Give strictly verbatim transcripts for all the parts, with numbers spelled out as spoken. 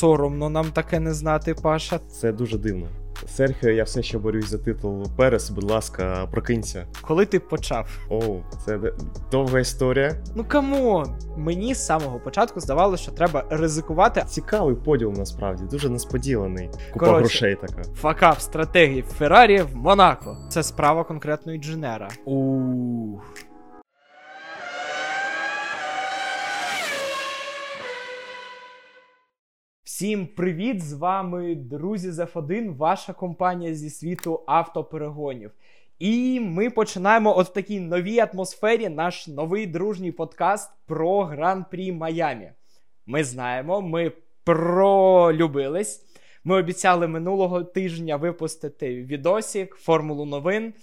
Соромно нам таке не знати, Паша. Це дуже дивно. Серхіо, я все ще борюсь за титул. Перес, будь ласка, прокинься. Коли ти почав? Оу, це довга історія. Ну камон! Мені з самого початку здавалося, що треба ризикувати. Цікавий поділ, насправді, дуже несподіваний. Купа Короче, грошей така. Факап стратегії Феррарі в Монако. Це справа конкретно інженера. Ух. Всім привіт! З вами друзі з еф один, ваша компанія зі світу автоперегонів. І ми починаємо от в такій новій атмосфері наш новий дружній подкаст про Гран-прі Майамі. Ми знаємо, ми пролюбились. Ми обіцяли минулого тижня випустити відосик, формулу новин,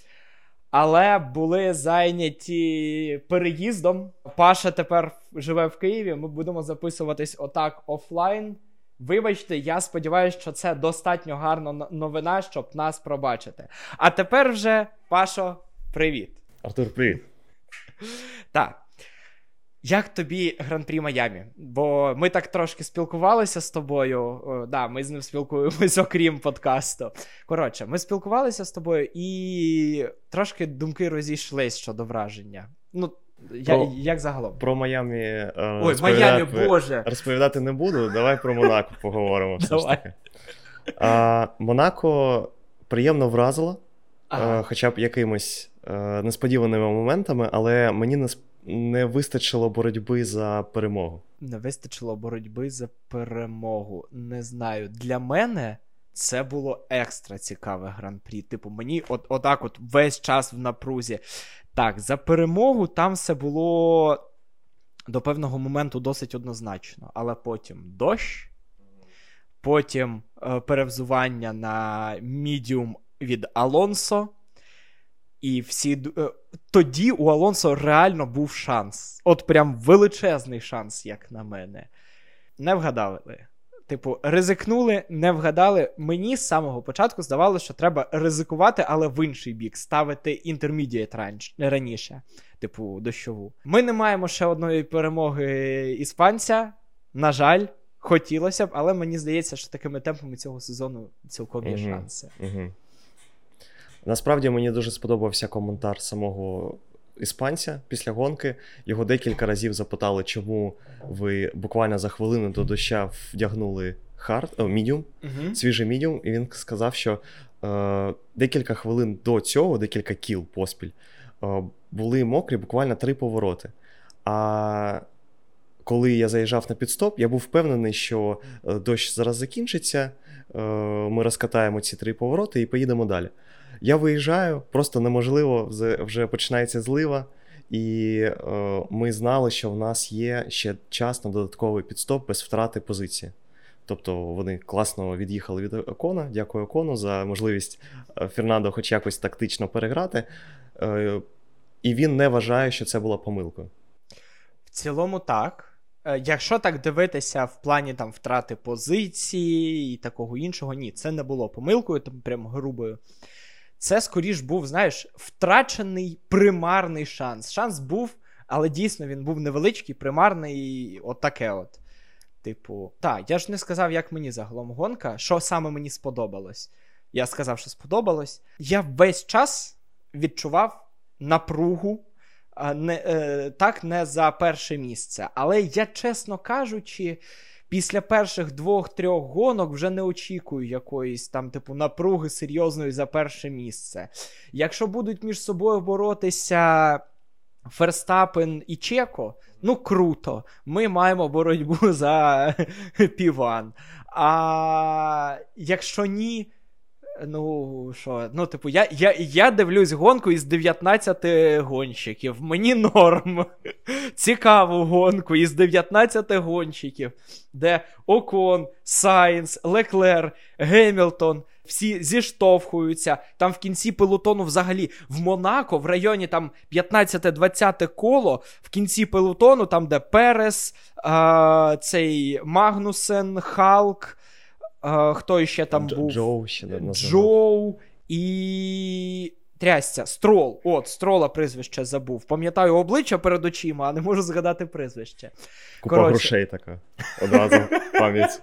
але були зайняті переїздом. Паша тепер живе в Києві, ми будемо записуватись отак офлайн. Вибачте, я сподіваюся, що це достатньо гарна новина, щоб нас пробачити. А тепер вже, Пашо, привіт. Артур, привіт. Так. Як тобі Гран-прі Майамі? Бо ми так трошки спілкувалися з тобою. О, да, ми з ним спілкуємось, окрім подкасту. Коротше, ми спілкувалися з тобою і трошки думки розійшлись щодо враження. Ну, Я, про, як загалом? Про Майамі, е, Ой, розповідати, Майамі, Боже. розповідати не буду, давай про Монако поговоримо. Давай. А, Монако приємно вразило, ага. а, хоча б якимись а, несподіваними моментами, але мені не, не вистачило боротьби за перемогу. Не вистачило боротьби за перемогу, не знаю. Для мене це було екстра цікаве гран-прі. Типу, мені от, отак от весь час в напрузі. Так, за перемогу там все було до певного моменту досить однозначно. Але потім дощ, потім е, перевзування на мідіум від Алонсо. І всі... Е, тоді у Алонсо реально був шанс. От прям величезний шанс, як на мене. Не вгадали. Типу, ризикнули, не вгадали. Мені з самого початку здавалося, що треба ризикувати, але в інший бік. Ставити інтермідіат раніше. Типу, дощову. Ми не маємо ще одної перемоги іспанця. На жаль, хотілося б, але мені здається, що такими темпами цього сезону цілком є шанси. Угу. Насправді, мені дуже сподобався коментар самого іспанця після гонки. Його декілька разів запитали, чому ви буквально за хвилину до доща вдягнули хард, о, мідіум, uh-huh. свіжий мідіум, і він сказав, що е, декілька хвилин до цього, декілька кіл поспіль, е, були мокрі буквально три повороти. А коли я заїжджав на підстоп, я був впевнений, що дощ зараз закінчиться, е, ми розкатаємо ці три повороти і поїдемо далі. Я виїжджаю, просто неможливо, вже починається злива, і е, ми знали, що в нас є ще час на додатковий підстоп без втрати позиції. Тобто вони класно від'їхали від Окона, дякую Окону за можливість Фернандо хоч якось тактично переграти, е, і він не вважає, що це була помилкою. В цілому так. Якщо так дивитися в плані там втрати позиції і такого іншого, ні, це не було помилкою, там прям грубою. Це, скоріш, був, знаєш, втрачений примарний шанс. Шанс був, але дійсно він був невеличкий, примарний, от таке от. Типу, так, я ж не сказав, як мені загалом гонка, що саме мені сподобалось. Я сказав, що сподобалось. Я весь час відчував напругу, не, е, так, не за перше місце. Але я, чесно кажучи, після перших двох-трьох гонок вже не очікую якоїсь там, типу, напруги серйозної за перше місце. Якщо будуть між собою боротися Верстапен і Чеко, ну круто, ми маємо боротьбу за піван. А якщо ні, ну що, ну типу, я, я, я дивлюсь гонку із дев'ятнадцяти гонщиків, мені норм. Цікаву гонку із дев'ятнадцяти гонщиків, де Окон, Сайнс, Леклер, Гемілтон всі зіштовхуються. Там в кінці пелотону взагалі в Монако, в районі там п'ятнадцяте-двадцяте коло, в кінці пелотону, там де Перес, а, цей Магнусен, Халк, а, хто ще там Дж- був? Джо, ще не Джо і... Трясся, Строл. От, Строла прізвище забув. Пам'ятаю обличчя перед очима, а не можу згадати прізвище. Купа Коротше. Грошей така. Одразу пам'ять.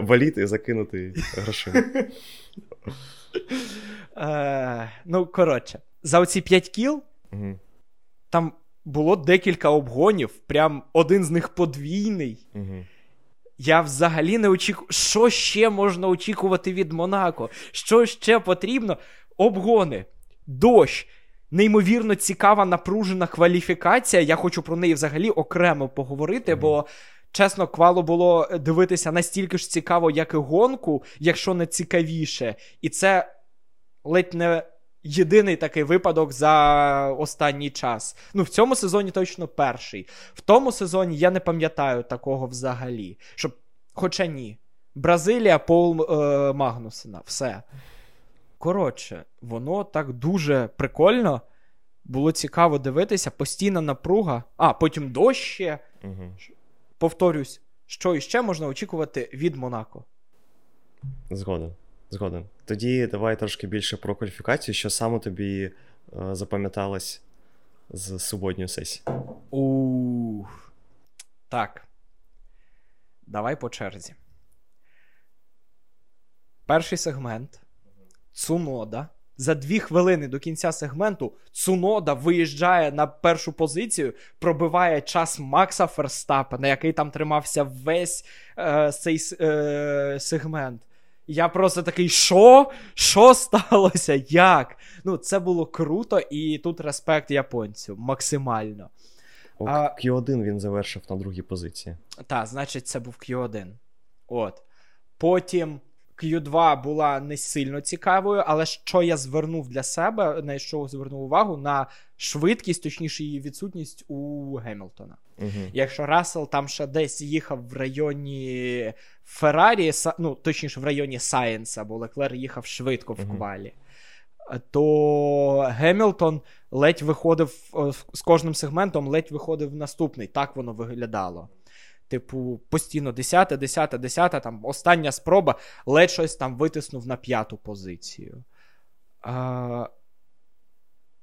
Валіт і закинути грошима. Uh, ну, коротше, за оці п'ять кіл uh-huh. там було декілька обгонів, прям один з них подвійний. Uh-huh. Я взагалі не очікував, що ще можна очікувати від Монако, що ще потрібно. Обгони, дощ, неймовірно цікава напружена кваліфікація, я хочу про неї взагалі окремо поговорити, uh-huh. бо... Чесно, квалу було дивитися настільки ж цікаво, як і гонку, якщо не цікавіше. І це ледь не єдиний такий випадок за останній час. Ну, в цьому сезоні точно перший. В тому сезоні я не пам'ятаю такого взагалі. Щоб... Хоча ні. Бразилія, пол е, Магнусена. Все. Коротше, воно так дуже прикольно. Було цікаво дивитися. Постійна напруга. А, потім дощ ще. Угу. Повторюсь, що іще можна очікувати від Монако? Згоден, згоден. Тоді давай трошки більше про кваліфікацію, що саме тобі е, запам'яталось з суботньої сесії. Ух, так. Давай по черзі. Перший сегмент. Цунода. За дві хвилини до кінця сегменту Цунода виїжджає на першу позицію, пробиває час Макса Ферстапена, який там тримався весь е, цей е, сегмент. Я просто такий, що? Що сталося? Як? Ну, це було круто, і тут респект японцю максимально. О, а, кью один він завершив на другій позиції. Так, значить, це був кью один. От. Потім... кью два була не сильно цікавою, але що я звернув для себе, на що звернув увагу, на швидкість, точніше її відсутність у Гемілтона. Угу. Якщо Рассел там ще десь їхав в районі Феррарі, ну, точніше в районі Сайнса, бо Леклер їхав швидко в квалі, угу. то Гемілтон ледь виходив, з кожним сегментом ледь виходив в наступний. Так воно виглядало. Типу, постійно десята, десята, десята, там остання спроба, ледь щось там витиснув на п'яту позицію. А,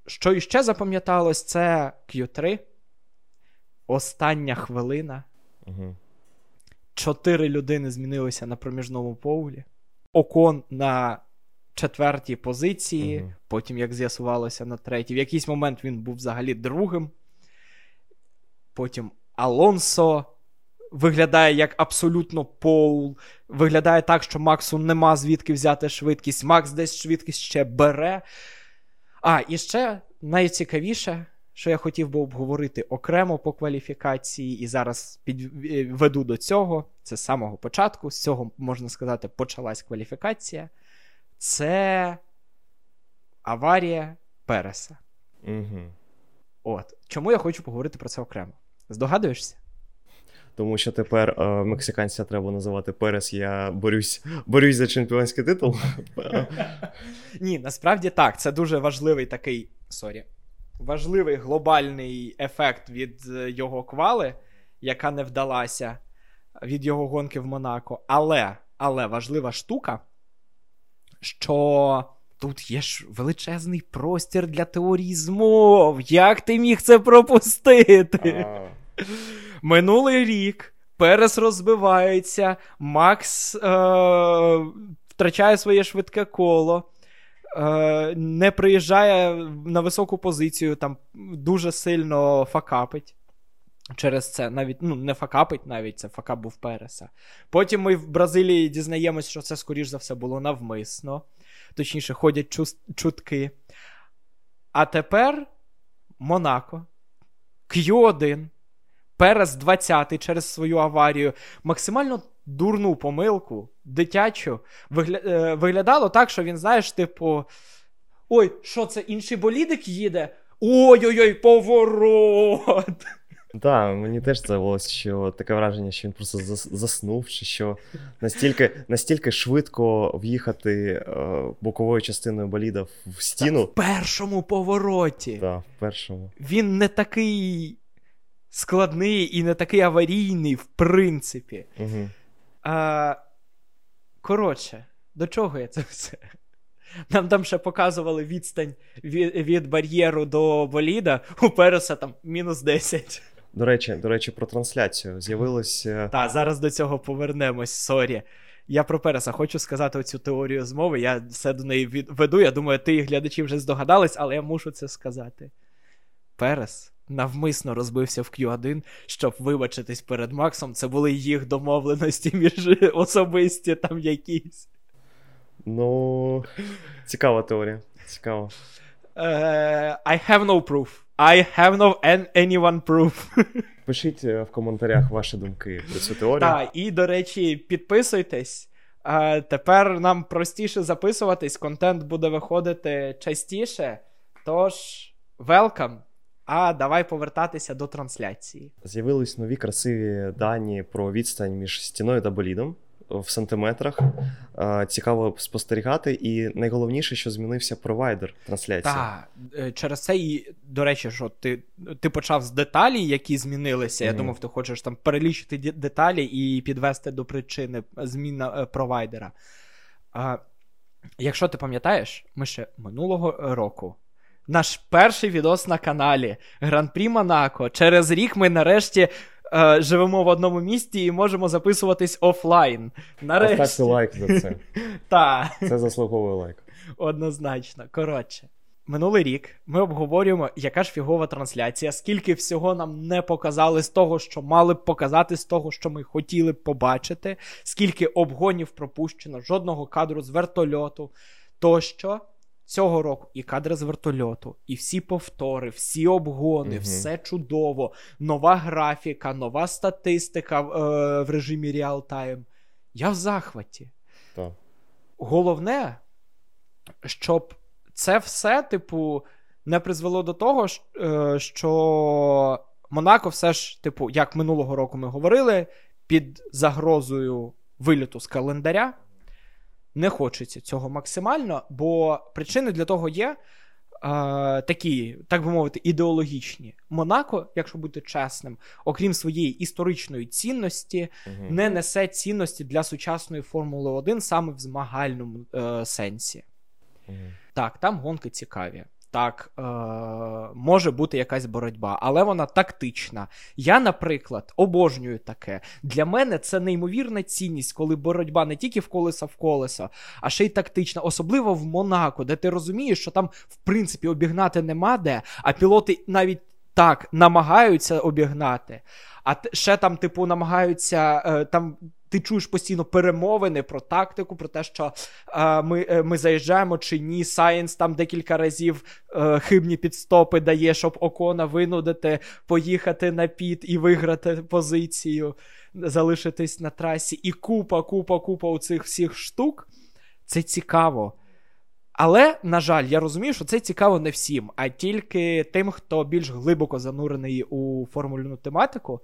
що іще запам'яталось, це кью три, остання хвилина, угу. чотири людини змінилися на проміжному полі, Окон на четвертій позиції, угу. потім, як з'ясувалося, на третій. В якийсь момент він був взагалі другим, потім Алонсо, виглядає як абсолютно пол, виглядає так, що Максу нема звідки взяти швидкість, Макс десь швидкість ще бере. А, і ще найцікавіше, що я хотів би обговорити окремо по кваліфікації, і зараз підведу до цього, це з самого початку, з цього, можна сказати, почалась кваліфікація, це аварія Переса. Угу. От. Чому я хочу поговорити про це окремо? Здогадуєшся? Тому що тепер е, мексиканця треба називати Перес, я борюсь, борюсь за чемпіонський титул. Ні, насправді так. Це дуже важливий такий, сорі, важливий глобальний ефект від його квали, яка не вдалася від його гонки в Монако. Але, але важлива штука, що тут є ж величезний простір для теорії змов. Як ти міг це пропустити? Минулий рік Перес розбивається, Макс е- втрачає своє швидке коло, е- не приїжджає на високу позицію, там дуже сильно факапить через це, навіть, ну не факапить навіть, це факап був Переса. Потім ми в Бразилії дізнаємось, що це, скоріш за все, було навмисно, точніше ходять чу- чутки. А тепер Монако, кью один, Перес двадцятий через свою аварію, максимально дурну помилку, дитячу, вигля... виглядало так, що він, знаєш, типу, ой, що це, інший болідик їде? Ой-ой-ой, поворот! Так, да, мені теж це було, що таке враження, що він просто заснув, чи що настільки, настільки швидко в'їхати е, боковою частиною боліда в стіну. Та в першому повороті. Так, да, в першому. Він не такий... складний і не такий аварійний, в принципі. Угу. А, коротше, до чого я це все? Нам там ще показували відстань від, від бар'єру до боліда, у Переса там мінус десять. До речі, до речі, про трансляцію. З'явилося... Так, зараз до цього повернемось, сорі. Я про Переса хочу сказати оцю теорію змови, я все до неї веду, я думаю, ти і глядачі вже здогадались, але я мушу це сказати. Перес навмисно розбився в кью один, щоб вибачитись перед Максом, це були їх домовленості між особисті там якісь. Ну, цікава теорія, цікава. Uh, I have no proof. I have no anyone proof. Пишіть в коментарях ваші думки про цю теорію. Так, і, до речі, підписуйтесь. А, тепер нам простіше записуватись, контент буде виходити частіше. Тож, welcome. А давай повертатися до трансляції. З'явились нові красиві дані про відстань між стіною та болідом в сантиметрах. Цікаво спостерігати, і найголовніше, що змінився провайдер трансляції. Так, через це, і, до речі, що ти, ти почав з деталей, які змінилися. Mm-hmm. Я думав, ти хочеш там перелічити деталі і підвести до причини змін провайдера. А, якщо ти пам'ятаєш, ми ще минулого року наш перший відос на каналі Гран-прі Монако. Через рік ми нарешті Uh, живемо в одному місті і можемо записуватись офлайн. Нарешті. Поставте лайк за це. Та. Це заслуговує лайк. Однозначно. Коротше. Минулий рік ми обговорюємо, яка ж фігова трансляція, скільки всього нам не показали з того, що мали б показати, з того, що ми хотіли б побачити, скільки обгонів пропущено, жодного кадру з вертольоту, тощо. Цього року і кадри з вертольоту, і всі повтори, всі обгони, угу. Все чудово, нова графіка, нова статистика е- в режимі реал-тайм. Я в захваті. Так. Головне, щоб це все, типу, не призвело до того, що Монако все ж, типу, як минулого року ми говорили, під загрозою виліту з календаря. Не хочеться цього максимально, бо причини для того є е, такі, так би мовити, ідеологічні. Монако, якщо бути чесним, окрім своєї історичної цінності, угу. не несе цінності для сучасної Формули один саме в змагальному е, сенсі. Угу. Так, там гонки цікаві. Так, е, може бути якась боротьба, але вона тактична. Я, наприклад, обожнюю таке. Для мене це неймовірна цінність, коли боротьба не тільки в колеса в колеса, а ще й тактична. Особливо в Монако, де ти розумієш, що там, в принципі, обігнати нема де, а пілоти навіть так намагаються обігнати. А ще там, типу, намагаються... Е, там. Ти чуєш постійно перемовини про тактику, про те, що е, ми, е, ми заїжджаємо чи ні. Сайнс там декілька разів е, хибні підстопи дає, щоб Окона винудити поїхати на піт і виграти позицію, залишитись на трасі. І купа, купа, купа у цих всіх штук. Це цікаво. Але, на жаль, я розумію, що це цікаво не всім, а тільки тим, хто більш глибоко занурений у формульну тематику.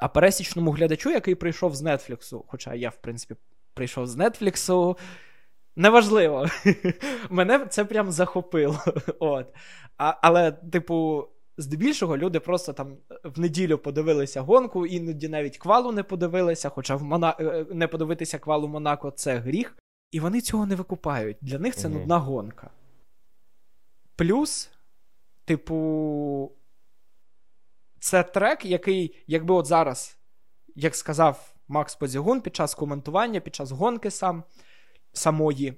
А пересічному глядачу, який прийшов з Netflix, хоча я, в принципі, прийшов з Netflix, неважливо. Мене це прям захопило. От. А, але, типу, здебільшого люди просто там в неділю подивилися гонку, іноді навіть квалу не подивилися, хоча в Мона... не подивитися квалу Монако – це гріх. І вони цього не викупають. Для них це mm-hmm. нудна гонка. Плюс, типу... Це трек, який, якби от зараз, як сказав Макс Позігун під час коментування, під час гонки сам, самої,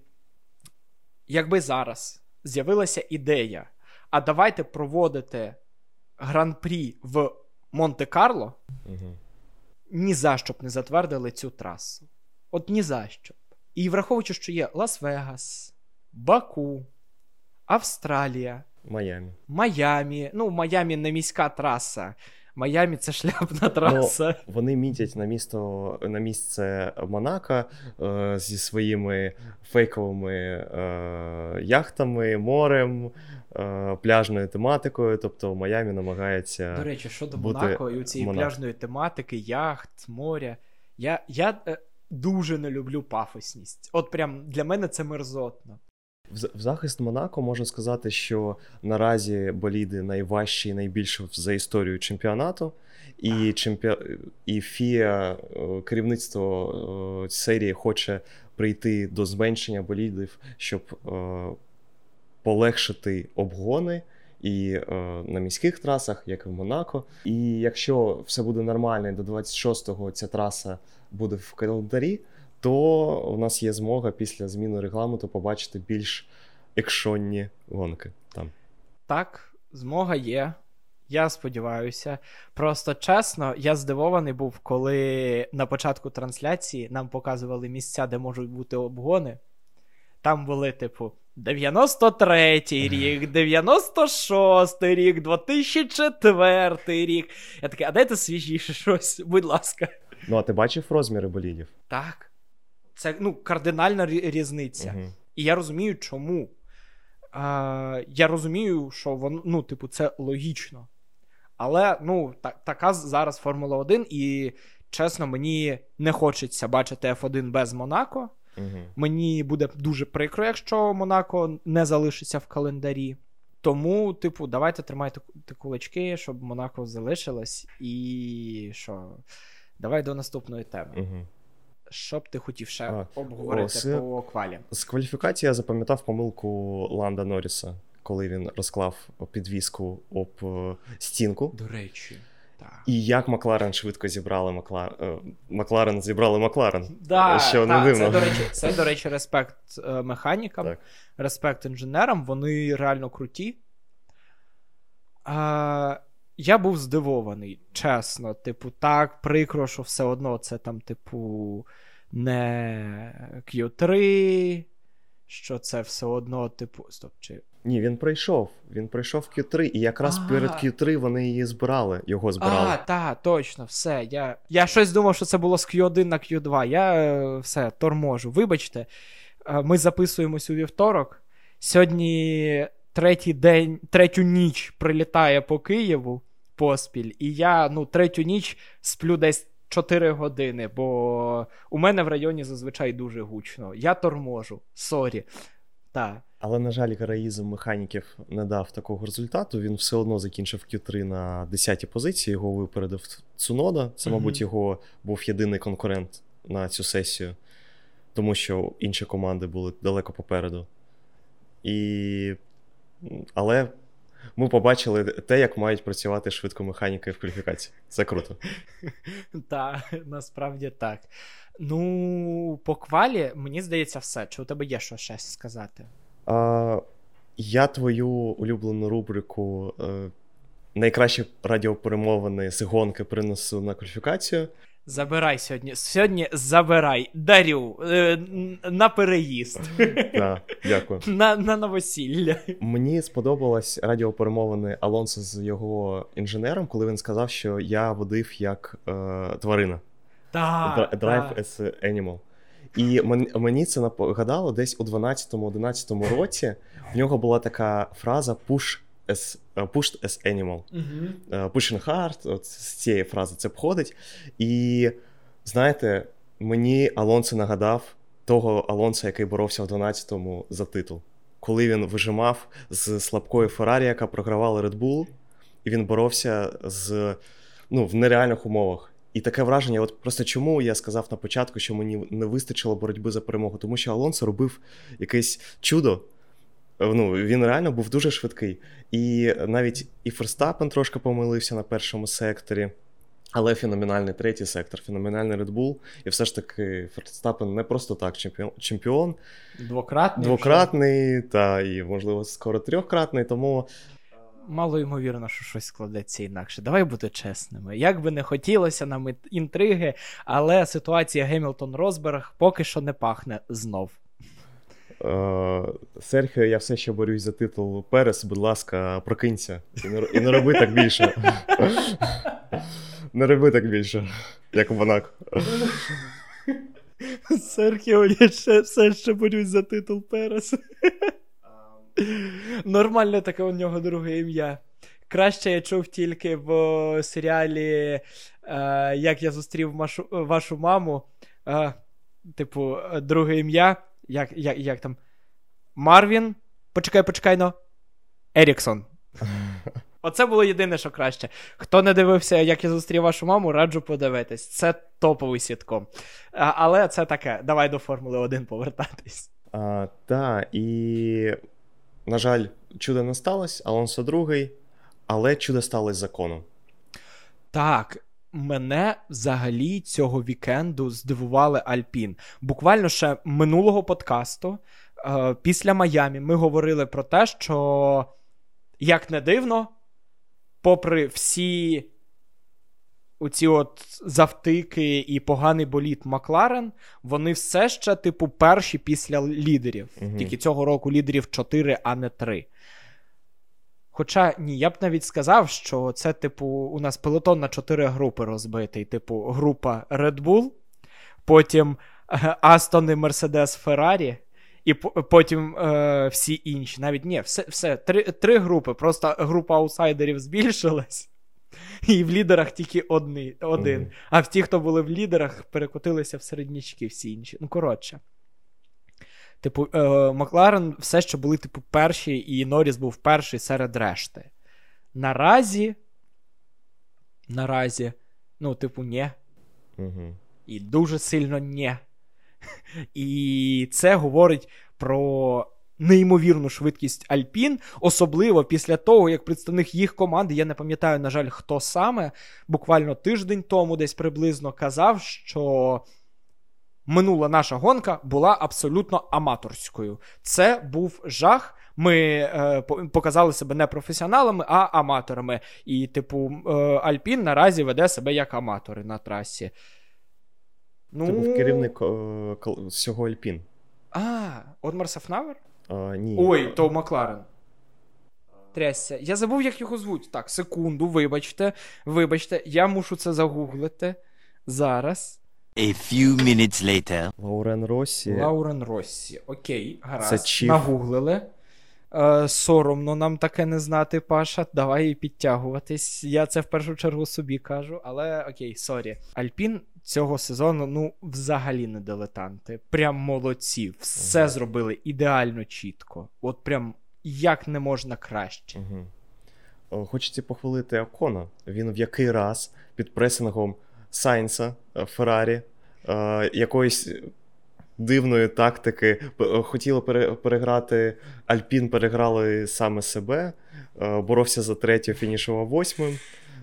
якби зараз з'явилася ідея, а давайте проводити гран-прі в Монте-Карло, угу. ні за що б не затвердили цю трасу. От ні за що б. І враховуючи, що є Лас-Вегас, Баку, Австралія, Майамі. Майамі. Ну, Майамі не міська траса. Майамі – це шляпна траса. Ну, вони мітять на місто, на місце Монако е, зі своїми фейковими е, яхтами, морем, е, пляжною тематикою. Тобто Майамі намагається. До речі, щодо Монако і у цієї Монако. Пляжної тематики, яхт, моря. Я, я е, дуже не люблю пафосність. От прям для мене це мерзотно. В захист Монако можна сказати, що наразі боліди найважчі і найбільші за історію чемпіонату. І, чемпі... і ФІА, керівництво серії хоче прийти до зменшення болідів, щоб полегшити обгони і е, на міських трасах, як і в Монако. І якщо все буде нормально, і до двадцять шостого ця траса буде в календарі, то у нас є змога після зміни регламенту побачити більш екшонні гонки там. Так, змога є. Я сподіваюся. Просто чесно, я здивований був, коли на початку трансляції нам показували місця, де можуть бути обгони. Там були, типу, дев'яносто третій рік, дев'яносто шостий рік, дві тисячі четвертий рік. Я такий, а дайте свіжіше щось, будь ласка. Ну, а ти бачив розміри болідів? Так. Це, ну, кардинальна різниця. Угу. І я розумію, чому. А, я розумію, що воно, ну, типу, це логічно. Але, ну, та, така зараз Формула один, і, чесно, мені не хочеться бачити еф один без Монако. Угу. Мені буде дуже прикро, якщо Монако не залишиться в календарі. Тому, типу, давайте тримайте кулачки, щоб Монако залишилось. І що? Давай до наступної теми. Угу. Що б ти хотів ще а, обговорити оси... по квалі? З кваліфікації я запам'ятав помилку Ланда Норріса, коли він розклав підвіску об стінку. До речі. Так. І як Макларен швидко зібрали Макларен. Макларен зібрали Макларен. Да, що та, не дивно. Це, до речі, це, до речі, респект механікам, так. Респект інженерам. Вони реально круті. А, я був здивований, чесно. Типу, так прикро, що все одно це там, типу, не кью три, що це все одно, типу... Стоп, чи... Ні, він прийшов. Він прийшов кью три, і якраз а, перед кью три вони її збирали, його збирали. А, так, точно, все. Я, я щось думав, що це було з кью один на кью два. Я все, торможу. Вибачте, ми записуємось у вівторок. Сьогодні третій день, третю ніч прилітає по Києву поспіль, і я, ну, третю ніч сплю десь чотири години, бо у мене в районі зазвичай дуже гучно. Я торможу, сорі. Так. Але, на жаль, героїзм механіків не дав такого результату. Він все одно закінчив кью три на десятій позиції, його випередив Цунода. Це, мабуть, mm-hmm. його був єдиний конкурент на цю сесію, тому що інші команди були далеко попереду. І... Але ми побачили те, як мають працювати швидко механіки в кваліфікації. Це круто. Так, насправді так. Ну, по квалі, мені здається, все. Чи у тебе є що ще сказати? А, я твою улюблену рубрику е, «Найкращі радіоперемовини з гонки» принесу на кваліфікацію. Забирай сьогодні. Сьогодні забирай. Дарю. Е, на переїзд. Да, дякую. На, на новосілля. Мені сподобалась радіоперемовини Алонсо з його інженером, коли він сказав, що я водив як е, тварина. Да, Drive да. as animal. І мені це нагадало десь у дванадцятому-одинадцятому році. В нього була така фраза «push as, «pushed as animal». Mm-hmm. «Pushing hard» – з цієї фрази це входить. І, знаєте, мені Алонсо нагадав того Алонсо, який боровся в дванадцятому за титул. Коли він вижимав з слабкої Ferrari, яка програвала Red Bull, і він боровся з, ну, в нереальних умовах. І таке враження, от просто чому я сказав на початку, що мені не вистачило боротьби за перемогу, тому що Алонсо робив якесь чудо, ну, він реально був дуже швидкий. І навіть і Верстапен трошки помилився на першому секторі, але феноменальний третій сектор, феноменальний Red Bull, і все ж таки Верстапен не просто так чемпіон. Двократний. Двократний, та, і, можливо, скоро трьохкратний, тому... Мало ймовірно, що щось складеться інакше. Давай бути чесними. Як би не хотілося нам інтриги, але ситуація Гемілтон-Розберг поки що не пахне знов. Сергій, я все ще борюсь за титул. Перес, будь ласка, прокинься. І не, і не роби так більше. Не роби так більше, як у Монако. Сергій, я ще, все ще борюсь за титул Перес. Нормальне таке у нього друге ім'я. Краще я чув тільки в серіалі е, «Як я зустрів машу, вашу маму». Е, типу, друге ім'я. Як, як, як там? Марвін. Почекай, почекай, но. Еріксон. Оце було єдине, що краще. Хто не дивився «Як я зустрів вашу маму», раджу подивитись. Це топовий сітком. А, але це таке. Давай до Формули один повертатись. А, та, і На жаль, чудо не сталося, Алонсо другий, але чудо сталося законом. Так, мене взагалі цього вікенду здивували Альпін. Буквально ще минулого подкасту, е, після Майамі, ми говорили про те, що, як не дивно, попри всі оці от завтики і поганий болід Макларен, вони все ще, типу, перші після лідерів. Угу. Тільки цього року лідерів чотири, а не три. Хоча, ні, я б навіть сказав, що це, типу, у нас пелотон на чотири групи розбитий. Типу, група Red Bull, потім Астон, Мерседес, Феррарі, і потім е, всі інші. Навіть, ні, все, все три, три групи, просто група аутсайдерів збільшилась. І в лідерах тільки одні, один. Mm-hmm. А в ті, хто були в лідерах, перекотилися в середнячки всі інші. Ну, коротше. Типу, е- Макларен все ще були, типу, перші, і Норріс був перший серед решти. Наразі, наразі, ну, типу, ні. Mm-hmm. І дуже сильно ні. І це говорить про неймовірну швидкість Альпін, особливо після того, як представник їх команди, я не пам'ятаю, на жаль, хто саме, буквально тиждень тому десь приблизно казав, що минула наша гонка була абсолютно аматорською. Це був жах, ми е, показали себе не професіоналами, а аматорами. І, типу, е, Альпін наразі веде себе як аматори на трасі. Ну... Ти був керівник всього Альпін. А, Одмар Сафнавер? Uh, ні. Ой, то Макларен. Трясся. Я забув, як його звуть. Так, секунду, вибачте. Вибачте, я мушу це загуглити. Зараз. A few minutes later. Лаурен Россі. Лаурен Россі. Окей, гаразд. Це нагуглили. Е, соромно нам таке не знати, Паша. Давай підтягуватись. Я це в першу чергу собі кажу, але окей, сорі. Альпін цього сезону, ну, взагалі не дилетанти. Прям молодці. Все угу. зробили ідеально чітко. От прям як не можна краще. Угу. О, хочеться похвалити Окона. Він в який раз під пресингом Сайнса, Феррарі, е, якоїсь дивної тактики хотіли пере, переграти. Альпін переграли саме себе. Е, боровся за третє, фінішував восьмим.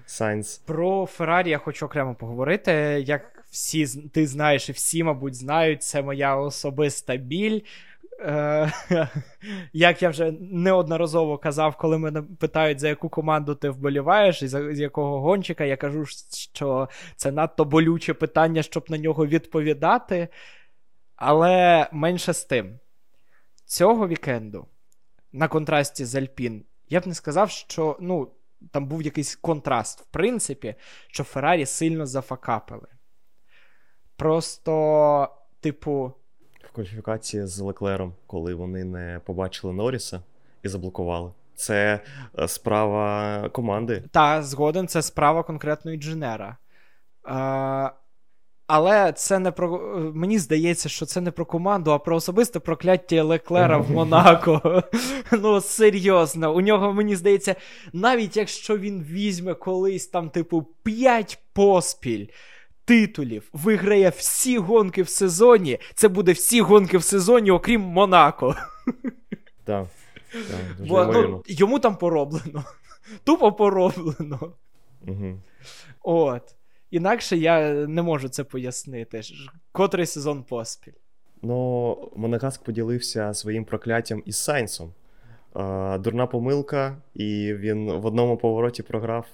Сайнс. Про Феррарі я хочу окремо поговорити. Як всі, ти знаєш, і всі, мабуть, знають, це моя особиста біль. Е- як я вже неодноразово казав, коли мене питають, за яку команду ти вболіваєш і за з якого гонщика, я кажу, що це надто болюче питання, щоб на нього відповідати. Але менше з тим. Цього вікенду, на контрасті з Альпін, я б не сказав, що, ну, там був якийсь контраст, в принципі, що Феррарі сильно зафакапили. Просто, типу... В кваліфікації з Леклером, коли вони не побачили Норріса і заблокували. Це справа команди. Та, згоден, це справа конкретно інженера. А... Але це не про... Мені здається, що це не про команду, а про особисте прокляття Леклера в Монако. Ну, серйозно. У нього, мені здається, навіть якщо він візьме колись там, типу, п'ять поспіль титулів, виграє всі гонки в сезоні, це буде всі гонки в сезоні, окрім Монако. Так. Бо йому там пороблено. Тупо пороблено. От. Інакше я не можу це пояснити. Котрий сезон поспіль. Ну, Монагаск поділився своїм прокляттям із Сайнсом. Е, дурна помилка, і він в одному повороті програв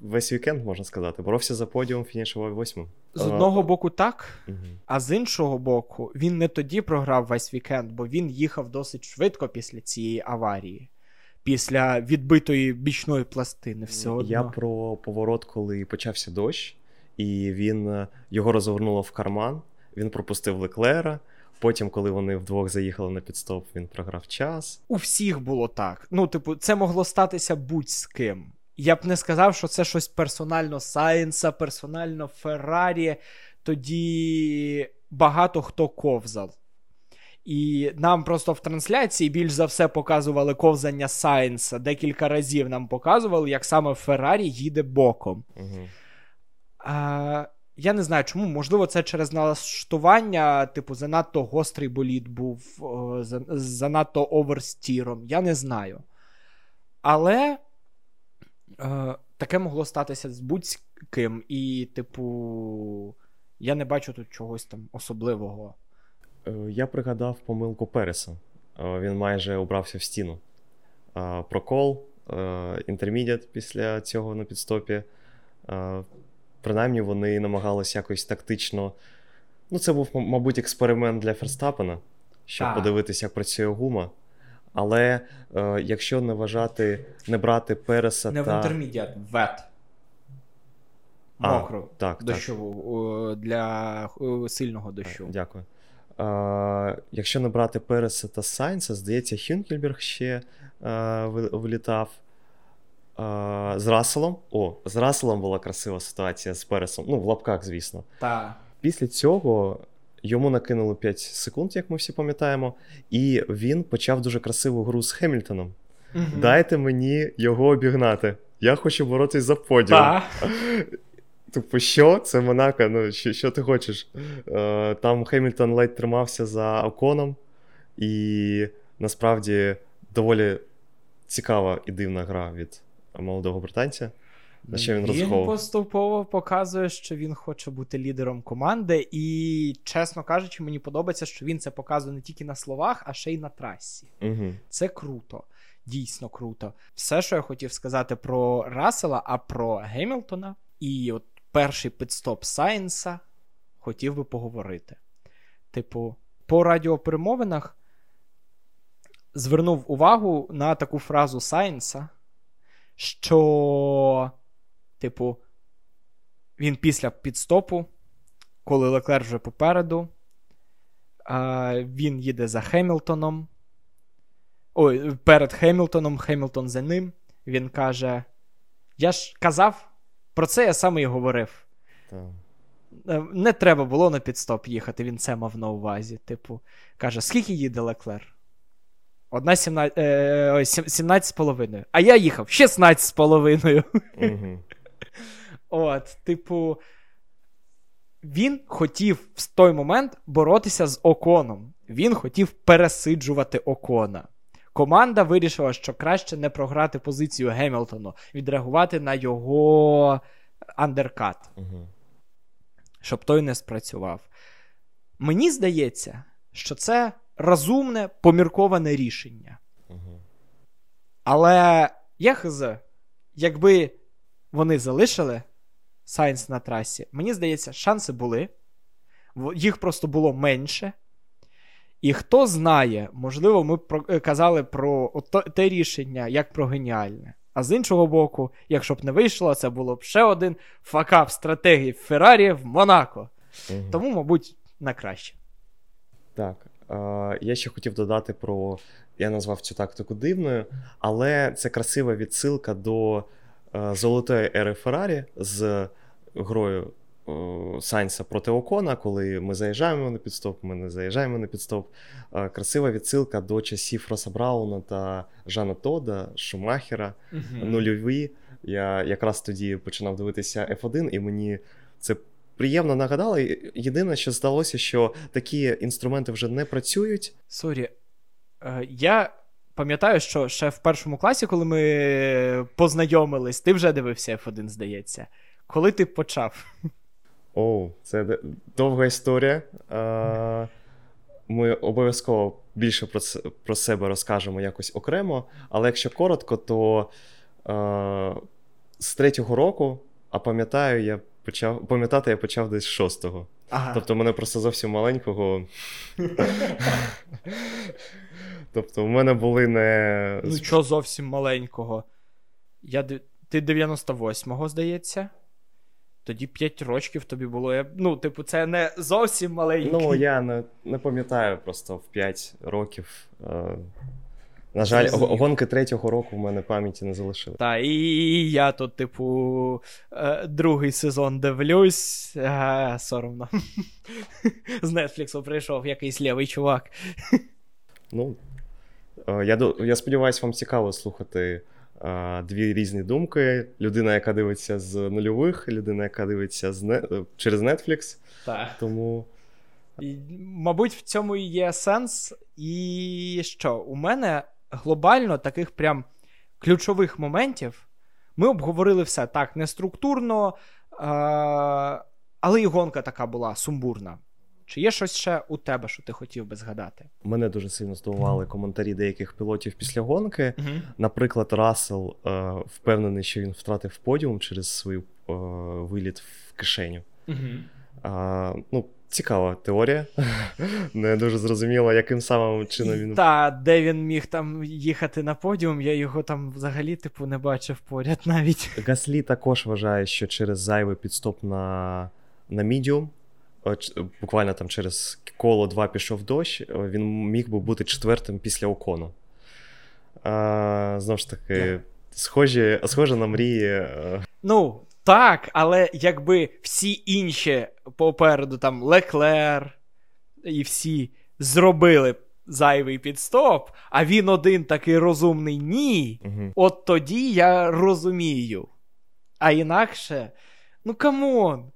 весь вікенд, можна сказати. Боровся за подіум, фінішував восьмим. З одного боку так, угу. а з іншого боку, він не тоді програв весь вікенд, бо він їхав досить швидко після цієї аварії. Після відбитої бічної пластини все одно. Я про поворот, коли почався дощ. І він, його розвернуло в карман, він пропустив Леклера, потім, коли вони вдвох заїхали на підстоп, він програв час. У всіх було так. Ну, типу, це могло статися будь з ким. Я б не сказав, що це щось персонально Сайнса, персонально Феррарі, тоді багато хто ковзав. І нам просто в трансляції більш за все показували ковзання Сайнса, декілька разів нам показували, як саме Феррарі їде боком. Угу. А, Я не знаю чому, можливо це через налаштування, типу занадто гострий болід був, о, занадто оверстіром, я не знаю. Але е, таке могло статися з будь-ким і, типу, я не бачу тут чогось там особливого. Я пригадав помилку Переса, він майже обрався в стіну. Прокол, інтермідіат після цього на підстопі. Принаймні вони намагалися якось тактично, ну це був, мабуть, експеримент для Верстапена, щоб а. подивитися, як працює гума. Але е, якщо не вважати, не брати Переса не та... Не в інтермідіат, вет. Мокру, так, дощову, так. Для сильного дощу. Дякую. Е, якщо не брати Переса та Сайнса, здається, Хюнкельберг ще е, вилітав. Uh, з Расселом. О, з Расселом була красива ситуація з Пересом. Ну, в лапках, звісно. Та. Після цього йому накинули п'ять секунд, як ми всі пам'ятаємо, і він почав дуже красиву гру з Гемілтоном. Угу. Дайте мені його обігнати. Я хочу боротись за подіум. Та. Типу, що? Це Монако, ну, що, що ти хочеш? Uh, там Гемілтон ледь тримався за Оконом, і насправді доволі цікава і дивна гра від молодого британця, на що він розраховував. Він поступово показує, що він хоче бути лідером команди, і, чесно кажучи, мені подобається, що він це показує не тільки на словах, а ще й на трасі. Угу. Це круто. Дійсно круто. Все, що я хотів сказати про Рассела, а про Гемілтона, і от перший пит-стоп Сайнса, хотів би поговорити. Типу, по радіоперемовинах звернув увагу на таку фразу Сайнса, що, типу, він після підстопу, коли Леклер вже попереду, він їде за Гемілтоном, ой, перед Гемілтоном, Гемілтон за ним, він каже, я ж казав, про це я саме і говорив. Так. Не треба було на підстоп їхати, він це мав на увазі, типу, каже, скільки їде Леклер? Одна сімнадцять з половиною. А я їхав шістнадцять з половиною. Угу. От, типу, він хотів в той момент боротися з Оконом. Він хотів пересиджувати Окона. Команда вирішила, що краще не програти позицію Гемілтону, відреагувати на його андеркат. Угу. Щоб той не спрацював. Мені здається, що це розумне, помірковане рішення. Угу. Але ЄХЗ, якби вони залишили Сайнс на трасі, мені здається, шанси були. Їх просто було менше. І хто знає, можливо, ми казали про те рішення, як про геніальне. А з іншого боку, якщо б не вийшло, це було б ще один факап стратегії Феррарі в Монако. Угу. Тому, мабуть, на краще. Так. Uh, я ще хотів додати про, я назвав цю тактику дивною, але це красива відсилка до uh, золотої ери Феррарі з грою uh, Сайнса проти Окона, коли ми заїжджаємо на підстоп, ми не заїжджаємо на підстоп. Uh, красива відсилка до часів Роса Брауна та Жана Тодда, Шумахера, uh-huh. нульові. Я якраз тоді починав дивитися еф один, і мені це приємно нагадала. Єдине, що здалося, що такі інструменти вже не працюють. Сорі, я пам'ятаю, що ще в першому класі, коли ми познайомились, ти вже дивився еф один, здається. Коли ти почав? Оу, це довга історія. Ми обов'язково більше про, про себе розкажемо якось окремо, але якщо коротко, то з третього року, а пам'ятаю, я Почав, пам'ятати я почав десь з шостого. Ага. Тобто мене просто зовсім маленького. Тобто в мене були не... Ну що зовсім маленького? Я... Ти дев'яносто восьмого, здається? Тоді п'ять рочків тобі було. Я... Ну, типу, це не зовсім маленький. Ну, я не, не пам'ятаю просто в п'ять років... Е... На жаль, гонки третього року в мене пам'яті не залишили. Так, і я тут, типу, другий сезон дивлюсь, а, соромно. З Netflix прийшов якийсь лівий чувак. Ну, я, я сподіваюся, вам цікаво слухати дві різні думки. Людина, яка дивиться з нульових, людина, яка дивиться з не... через Netflix. Так. Тому... І, мабуть, в цьому і є сенс. І що? У мене глобально таких прям ключових моментів. Ми обговорили все так, неструктурно, але і гонка така була сумбурна. Чи є щось ще у тебе, що ти хотів би згадати? Мене дуже сильно здивували коментарі деяких пілотів після гонки. Угу. Наприклад, Рассел е, впевнений, що він втратив подіум через свій е, виліт в кишеню. Угу. Е, ну, цікава теорія. Не дуже зрозуміло, яким самим чином він... Та, де він міг там їхати на подіум, я його там взагалі типу не бачив поряд навіть. Гаслі також вважає, що через зайвий підстоп на, на мідіум, буквально там через коло два пішов дощ, він міг би бути четвертим після Окону. А, знову ж таки, yeah. схожі, схоже на мрії. Ну, так, але якби всі інші попереду, там, Леклер і всі зробили зайвий підстоп, а він один такий розумний ні, uh-huh. от тоді я розумію. А інакше, ну, камон.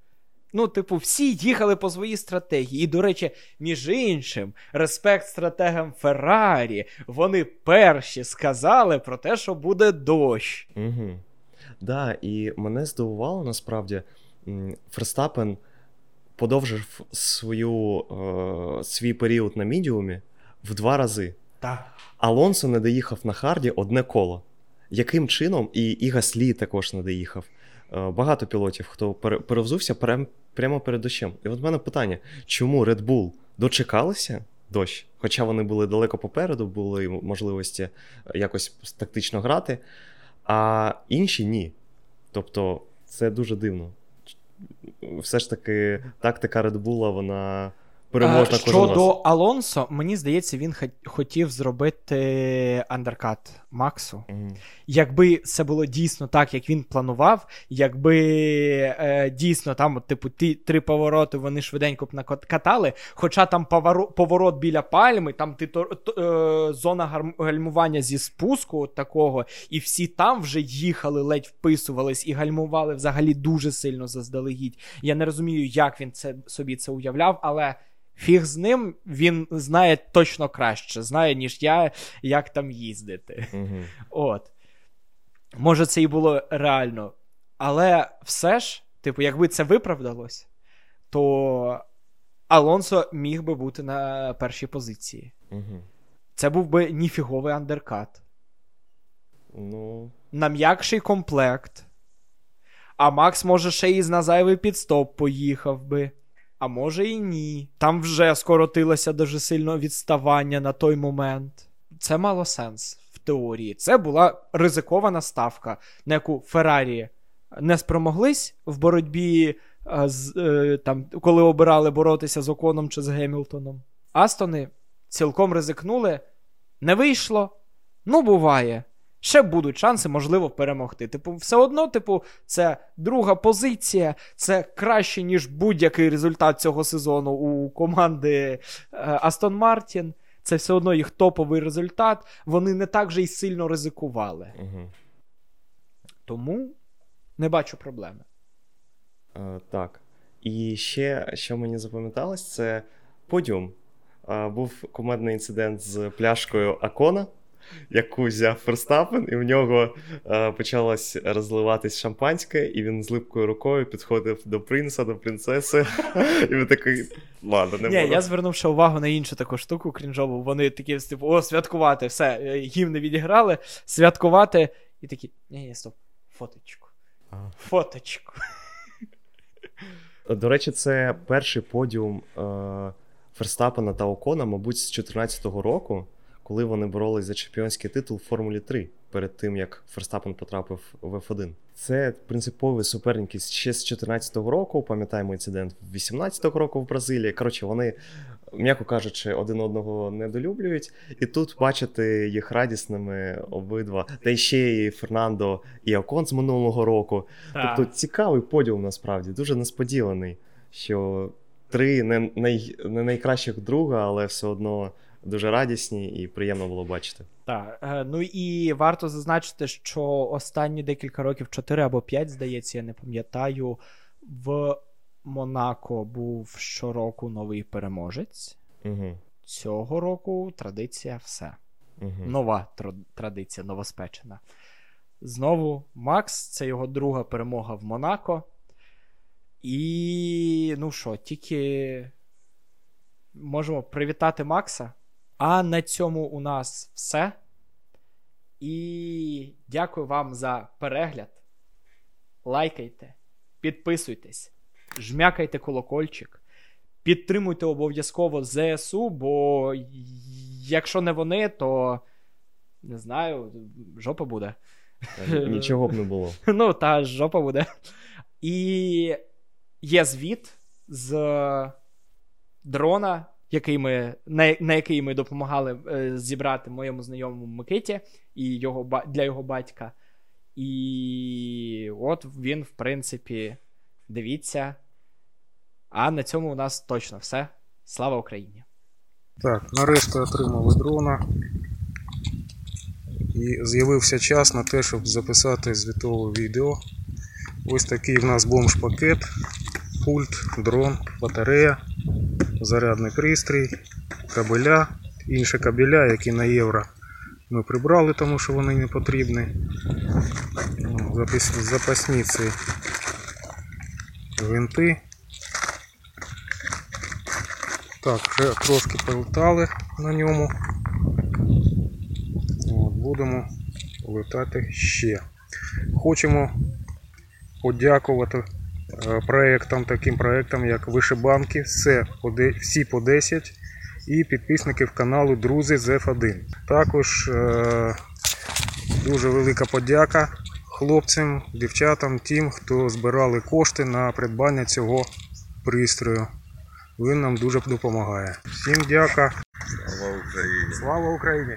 Ну, типу, всі їхали по своїй стратегії. І, до речі, між іншим, респект стратегам Феррарі, вони перші сказали про те, що буде дощ. Так, угу. Да, і мене здивувало, насправді, Верстапен подовжив свою, е- свій період на мідіумі в два рази. Так. Алонсо не доїхав на харді одне коло. Яким чином? І, і Гаслі також не доїхав. Багато пілотів, хто перевзувся прям, прямо перед дощем. І от в мене питання, чому Red Bull дочекалися дощ, хоча вони були далеко попереду, були можливості якось тактично грати, а інші ні. Тобто це дуже дивно. Все ж таки тактика Red Bull, вона переможна кожен раз. Щодо Алонсо, мені здається, він хотів зробити андеркат Максу. Mm. Якби це було дійсно так, як він планував, якби е, дійсно там, типу, ті три повороти вони швиденько накатали, хоча там поворот, поворот біля пальми, там ти, то, е, зона гальмування зі спуску такого, і всі там вже їхали, ледь вписувались і гальмували взагалі дуже сильно заздалегідь. Я не розумію, як він це собі це уявляв, але фіг з ним, він знає точно краще, знає, ніж я, як там їздити. Mm-hmm. От. Може, це і було реально. Але все ж, типу, якби це виправдалось, то Алонсо міг би бути на першій позиції. Mm-hmm. Це був би ніфіговий андеркат. No. На м'якший комплект. А Макс, може, ще і на зайвий підстоп поїхав би. А може і ні. Там вже скоротилося дуже сильно відставання на той момент. Це мало сенс в теорії. Це була ризикована ставка, на яку Феррарі не спромоглись в боротьбі, з, там, коли обирали боротися з Оконом чи з Гемілтоном. Астони цілком ризикнули. Не вийшло. Ну, буває. Ще будуть шанси, можливо, перемогти. Типу, все одно, типу, це друга позиція, це краще, ніж будь-який результат цього сезону у команди Астон Мартін. Це все одно їх топовий результат. Вони не так же й сильно ризикували. Угу. Тому не бачу проблеми. А, так. І ще, що мені запам'яталось, це подіум. А, був командний інцидент з пляшкою Окона, яку взяв Верстапен, і в нього е, почалось розливатись шампанське, і він з липкою рукою підходив до принца, до принцеси, і він такий, ладно, не Ні, буду. Я звернувши увагу на іншу таку штуку крінжову, вони такі, типу, о, святкувати, все, гімни відіграли, святкувати, і такі, ні-ні, стоп, фоточку, а. фоточку. До речі, це перший подіум Верстапена е, та Окона, мабуть, з чотирнадцятого року, коли вони боролись за чемпіонський титул в Формулі три, перед тим, як Верстапен потрапив в еф один. Це принципові суперники ще з чотирнадцятого року, пам'ятаємо інцидент вісімнадцятого року в Бразилії. Коротше, вони, м'яко кажучи, один одного недолюблюють, і тут бачити їх радісними обидва. Та ще і Фернандо, і Окон з минулого року. Так. Тобто цікавий подіум, насправді, дуже несподіваний, що три не, най, не найкращих друга, але все одно дуже радісні і приємно було бачити. Так, ну і варто зазначити, що останні декілька років, чотири або п'ять, здається, я не пам'ятаю, в Монако був щороку новий переможець. Угу. Цього року традиція все. Угу. Нова традиція, новоспечена. Знову Макс, це його друга перемога в Монако. І, ну що, тільки можемо привітати Макса. А на цьому у нас все. І дякую вам за перегляд. Лайкайте, підписуйтесь, жмякайте колокольчик, підтримуйте обов'язково ЗСУ, бо якщо не вони, то, не знаю, жопа буде. Нічого б не було. Ну, та жопа буде. І є звіт з дрона, який ми, на, на який ми допомагали е, зібрати моєму знайомому Микиті і його, для його батька. І от він, в принципі, дивіться. А на цьому у нас точно все. Слава Україні! Так, нарешті отримали дрона. І з'явився час на те, щоб записати звітове відео. Ось такий в нас бомж-пакет, пульт, дрон, батарея, зарядний пристрій, кабеля, інші кабеля, які на євро ми прибрали, тому що вони не потрібні. Запасні ці гвинти. Так, вже трошки полетали на ньому. От, будемо летати ще. Хочемо подякувати проєктам, таким проєктам, як Вишибанки, всі по десять, і підписників каналу Друзі зет один. Також е- дуже велика подяка хлопцям, дівчатам, тим, хто збирали кошти на придбання цього пристрою. Він нам дуже допомагає. Всім дяка. Слава Україні! Слава Україні!